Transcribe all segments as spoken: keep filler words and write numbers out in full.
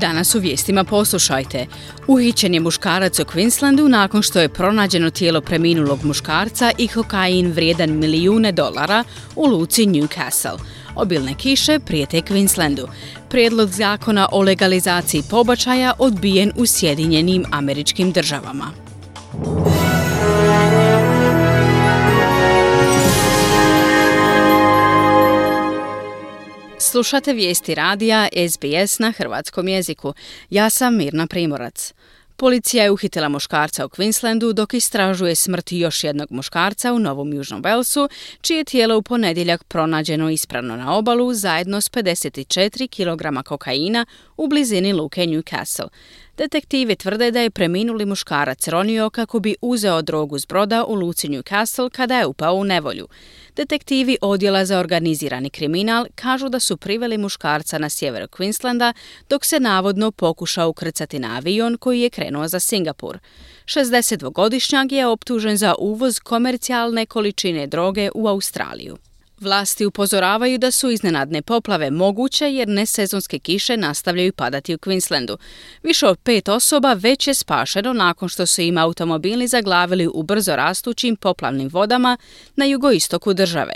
Danas u vijestima poslušajte. Uhićen je muškarac u Queenslandu nakon što je pronađeno tijelo preminulog muškarca i kokain vrijedan milijune dolara u luci Newcastle. Obilne kiše prijete Queenslandu. Prijedlog zakona o legalizaciji pobačaja odbijen u Sjedinjenim Američkim Državama. Slušate vijesti radija S B S na hrvatskom jeziku. Ja sam Mirna Primorac. Policija je uhitila muškarca u Queenslandu dok istražuje smrt još jednog muškarca u Novom Južnom Walesu, čije tijelo u ponedjeljak pronađeno ispravno na obalu zajedno s pedeset četiri kilograma kokaina u blizini luke Newcastle. Detektivi tvrde da je preminuli muškarac ronio kako bi uzeo drogu s broda u luci Newcastle kada je upao u nevolju. Detektivi Odjela za organizirani kriminal kažu da su priveli muškarca na sjeveru Queenslanda dok se navodno pokušao ukrcati na avion koji je krenuo za Singapur. šezdeset dvogodišnjak je optužen za uvoz komercijalne količine droge u Australiju. Vlasti upozoravaju da su iznenadne poplave moguće jer nesezonske kiše nastavljaju padati u Queenslandu. Više od pet osoba već je spašeno nakon što su im automobili zaglavili u brzo rastućim poplavnim vodama na jugoistoku države.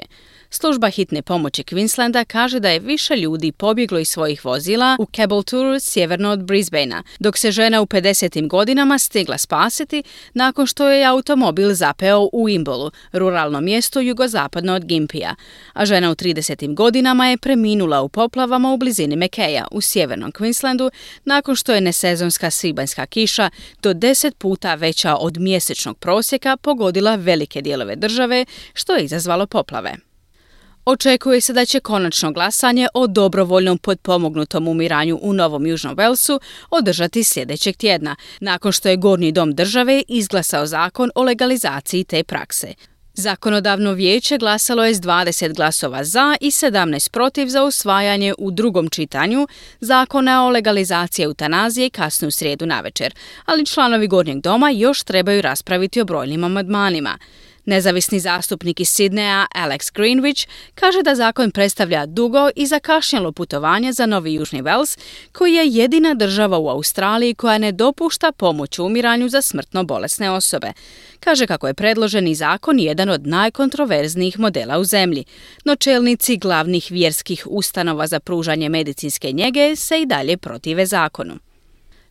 Služba hitne pomoći Queenslanda kaže da je više ljudi pobjeglo iz svojih vozila u Caboolture sjeverno od Brisbanea, dok se žena u pedesetim godinama stigla spasiti nakon što je automobil zapeo u Imbolu, ruralno mjesto jugozapadno od Gympia, a žena u tridesetim godinama je preminula u poplavama u blizini Mekeja u sjevernom Queenslandu nakon što je nesezonska svibanjska kiša do deset puta veća od mjesečnog prosjeka pogodila velike dijelove države, što je izazvalo poplave. Očekuje se da će konačno glasanje o dobrovoljnom potpomognutom umiranju u Novom Južnom Walesu održati sljedećeg tjedna, nakon što je Gornji dom države izglasao zakon o legalizaciji te prakse. Zakonodavno vijeće glasalo je s dvadeset glasova za i sedamnaest protiv za usvajanje u drugom čitanju zakona o legalizaciji eutanazije kasnu srijedu navečer, ali članovi Gornjeg doma još trebaju raspraviti o brojnim amandmanima. Nezavisni zastupnik iz Sidneja Alex Greenwich kaže da zakon predstavlja dugo i zakašnjelo putovanje za Novi Južni Wales, koji je jedina država u Australiji koja ne dopušta pomoć u umiranju za smrtno bolesne osobe. Kaže kako je predloženi zakon jedan od najkontroverznijih modela u zemlji, no čelnici glavnih vjerskih ustanova za pružanje medicinske njege se i dalje protive zakonu.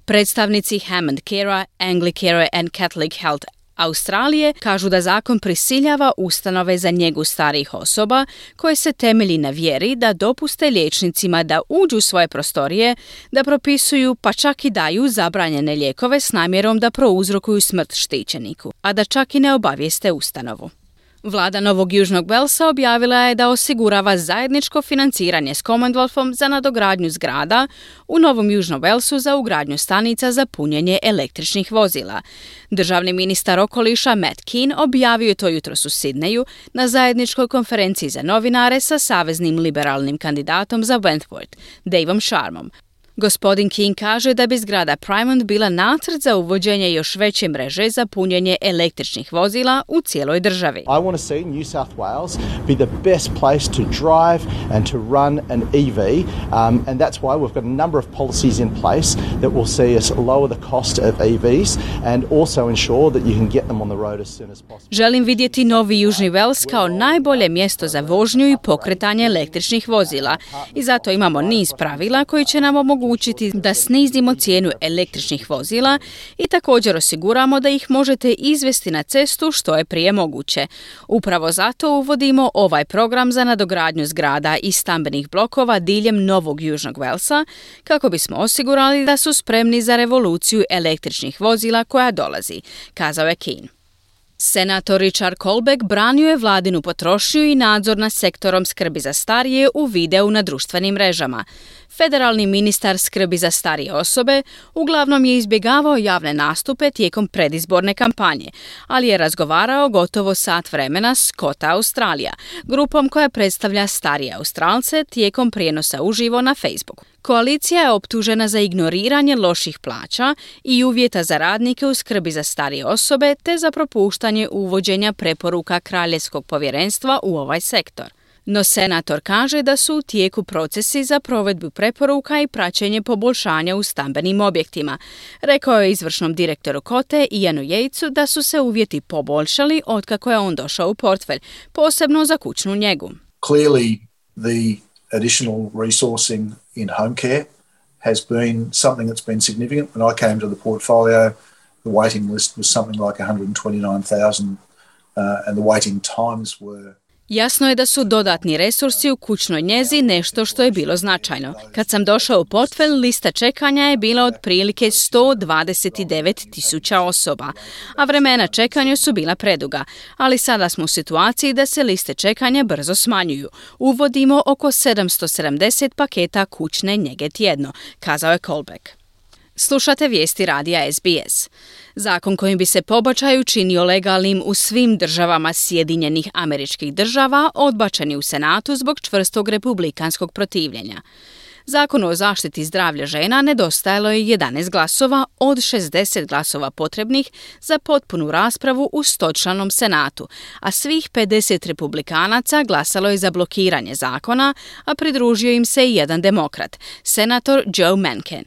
Predstavnici Hammond Care, Anglicare and Catholic Health Australije kažu da zakon prisiljava ustanove za njegu starijih osoba koje se temelji na vjeri da dopuste liječnicima da uđu u svoje prostorije, da propisuju pa čak i daju zabranjene lijekove s namjerom da prouzrokuju smrt štićeniku, a da čak i ne obavijeste ustanovu. Vlada Novog Južnog Walesa objavila je da osigurava zajedničko financiranje s Commonwealthom za nadogradnju zgrada u Novom Južnom Walesu za ugradnju stanica za punjenje električnih vozila. Državni ministar okoliša Matt Kean objavio je to jutros u Sidneju na zajedničkoj konferenciji za novinare sa saveznim liberalnim kandidatom za Wentworth, Daveom Sharmom. Gospodin King kaže da bi zgrada Primond bila nacrt za uvođenje još veće mreže za punjenje električnih vozila u cijeloj državi. I want to see New South Wales be the best place to drive and to run an E V, um, and that's why we've got a number of policies in place that will see us lower the cost of E Vs and also ensure that you can get them on the road as soon as possible. Želim vidjeti Novi Južni Wales kao najbolje mjesto za vožnju i pokretanje električnih vozila i zato imamo niz pravila koji će nam omogućiti učiti da snizimo cijenu električnih vozila i također osiguramo da ih možete izvesti na cestu što je prije moguće. Upravo zato uvodimo ovaj program za nadogradnju zgrada i stambenih blokova diljem Novog Južnog Walesa kako bismo osigurali da su spremni za revoluciju električnih vozila koja dolazi, kazao je Kean. Senator Richard Colbeck branio je vladinu potrošnju i nadzor nad sektorom skrbi za starije u videu na društvenim mrežama. federalni ministar skrbi za starije osobe, uglavnom je izbjegavao javne nastupe tijekom predizborne kampanje, ali je razgovarao gotovo sat vremena s COTA Australia, grupom koja predstavlja starije Australce tijekom prijenosa uživo na Facebooku. Koalicija je optužena za ignoriranje loših plaća i uvjeta za radnike u skrbi za starije osobe te za propuštanje uvođenja preporuka Kraljevskog povjerenstva u ovaj sektor. No senator kaže da su u tijeku procesi za provedbu preporuka i praćenje poboljšanja u stambenim objektima. Rekao je izvršnom direktoru COTA-e Ianu Jejicu da su se uvjeti poboljšali otkako je on došao u portfelj, posebno za kućnu njegu. Clearly the additional resourcing in home care has been something that's been significant. When I came to the portfolio, the waiting list was something like one hundred twenty-nine thousand uh, and the waiting times were... Jasno je da su dodatni resursi u kućnoj njezi nešto što je bilo značajno. Kad sam došao u portfelj, lista čekanja je bila otprilike sto dvadeset devet tisuća osoba, a vremena čekanja su bila preduga. Ali sada smo u situaciji da se liste čekanja brzo smanjuju. Uvodimo oko sedamsto sedamdeset paketa kućne njege tjedno, kazao je Colbeck. Slušate vijesti radija S B S. Zakon kojim bi se pobačaj učinio legalnim u svim državama Sjedinjenih Američkih Država odbačen je u Senatu zbog čvrstog republikanskog protivljenja. Zakonu o zaštiti zdravlja žena nedostajalo je jedanaest glasova od šezdeset glasova potrebnih za potpunu raspravu u stočlanom Senatu, a svih pedeset republikanaca glasalo je za blokiranje zakona, a pridružio im se i jedan demokrat, senator Joe Manchin.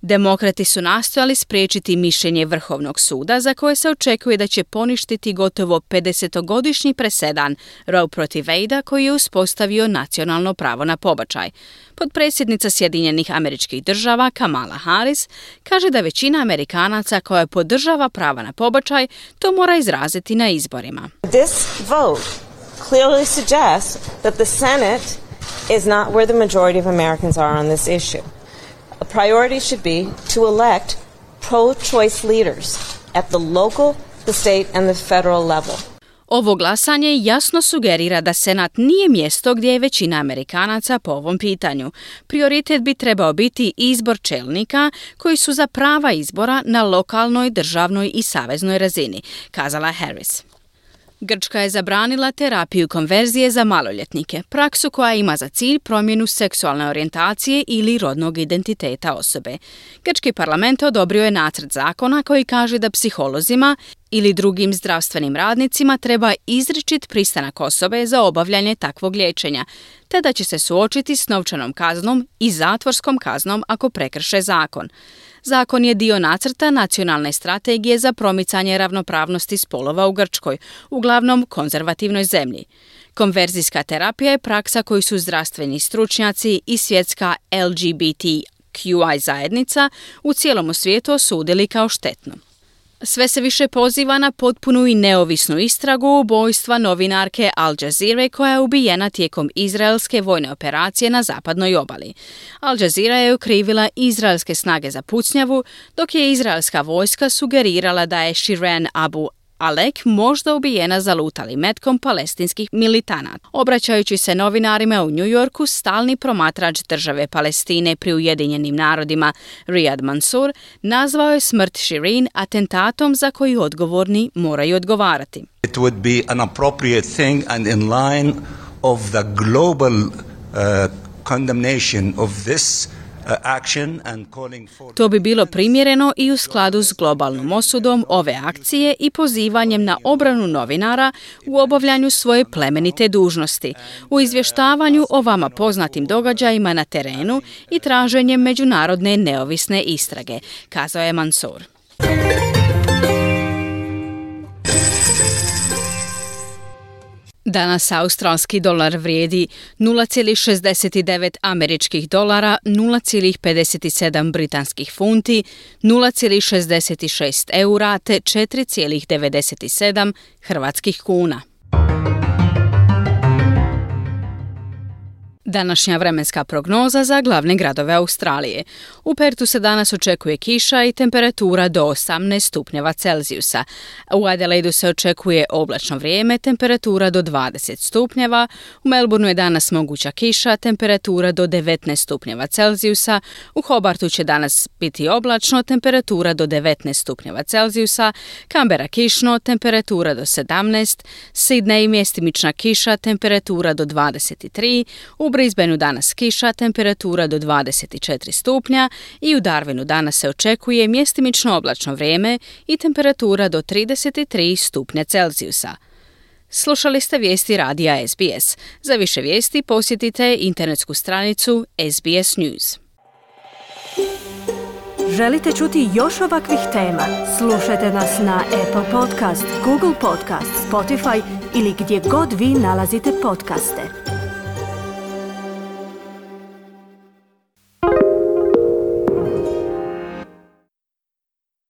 Demokrati su nastojali spriječiti mišljenje Vrhovnog suda za koje se očekuje da će poništiti gotovo pedesetogodišnji presedan Roe protiv Wadea koji je uspostavio nacionalno pravo na pobačaj. Potpredsjednica Sjedinjenih Američkih Država Kamala Harris kaže da većina Amerikanaca koja podržava prava na pobačaj to mora izraziti na izborima. This vote clearly suggests that the Senate is not where the majority of Americans are on this issue. A priority should be to elect pro-choice leaders at the local, the state and the federal level. Ovo glasanje jasno sugerira da Senat nije mjesto gdje je većina Amerikanaca po ovom pitanju. Prioritet bi trebao biti izbor čelnika koji su za prava izbora na lokalnoj, državnoj i saveznoj razini, kazala Harris. Grčka je zabranila terapiju konverzije za maloljetnike, praksu koja ima za cilj promjenu seksualne orijentacije ili rodnog identiteta osobe. Grčki parlament odobrio je nacrt zakona koji kaže da psiholozima ili drugim zdravstvenim radnicima treba izričit pristanak osobe za obavljanje takvog liječenja, te da će se suočiti s novčanom kaznom i zatvorskom kaznom ako prekrše zakon. Zakon je dio nacrta nacionalne strategije za promicanje ravnopravnosti spolova u Grčkoj, uglavnom konzervativnoj zemlji. Konverzijska terapija je praksa koju su zdravstveni stručnjaci i svjetska L G B T Q I zajednica u cijelom svijetu osudili kao štetnu. Sve se više poziva na potpunu i neovisnu istragu ubojstva novinarke Al Jazeere koja je ubijena tijekom izraelske vojne operacije na zapadnoj obali. Al Jazeera je okrivila izraelske snage za pucnjavu, dok je izraelska vojska sugerirala da je Shireen Abu Akleh možda ubijena zalutali metkom palestinskih militanata. Obraćajući se novinarima u New Yorku, stalni promatrač države Palestine pri Ujedinjenim narodima Riyad Mansur nazvao je smrt Shireen atentatom za koji odgovorni moraju odgovarati. It would be an appropriate thing and in line of the global uh, condemnation of this To bi bilo primjereno i u skladu s globalnom osudom ove akcije i pozivanjem na obranu novinara u obavljanju svoje plemenite dužnosti, u izvještavanju o vama poznatim događajima na terenu i traženjem međunarodne neovisne istrage, kazao je Mansur. Danas australski dolar vrijedi nula zarez šezdeset devet američkih dolara, nula zarez pedeset sedam britanskih funti, nula zarez šezdeset šest eura te četiri zarez devedeset sedam hrvatskih kuna. Današnja vremenska prognoza za glavne gradove Australije. U Pertu se danas očekuje kiša i temperatura do osamnaest stupnjeva Celzijusa. U Adelaidu se očekuje oblačno vrijeme, temperatura do dvadeset stupnjeva. U Melbourneu je danas moguća kiša, temperatura do devetnaest stupnjeva Celzijusa. U Hobartu će danas biti oblačno, temperatura do devetnaest stupnjeva Celzijusa. Canberra kišno, temperatura do sedamnaest. Sydney mjestimična kiša, temperatura do dvadeset tri. U Brisbaneu danas kiša, temperatura do dvadeset četiri stupnja i u Darwinu danas se očekuje mjestimično oblačno vrijeme i temperatura do trideset tri stupnja Celzijusa. Slušali ste vijesti radija S B S. Za više vijesti posjetite internetsku stranicu S B S News. Želite čuti još ovakvih tema? Slušajte nas na Apple Podcast, Google Podcast, Spotify ili gdje god vi nalazite podcaste.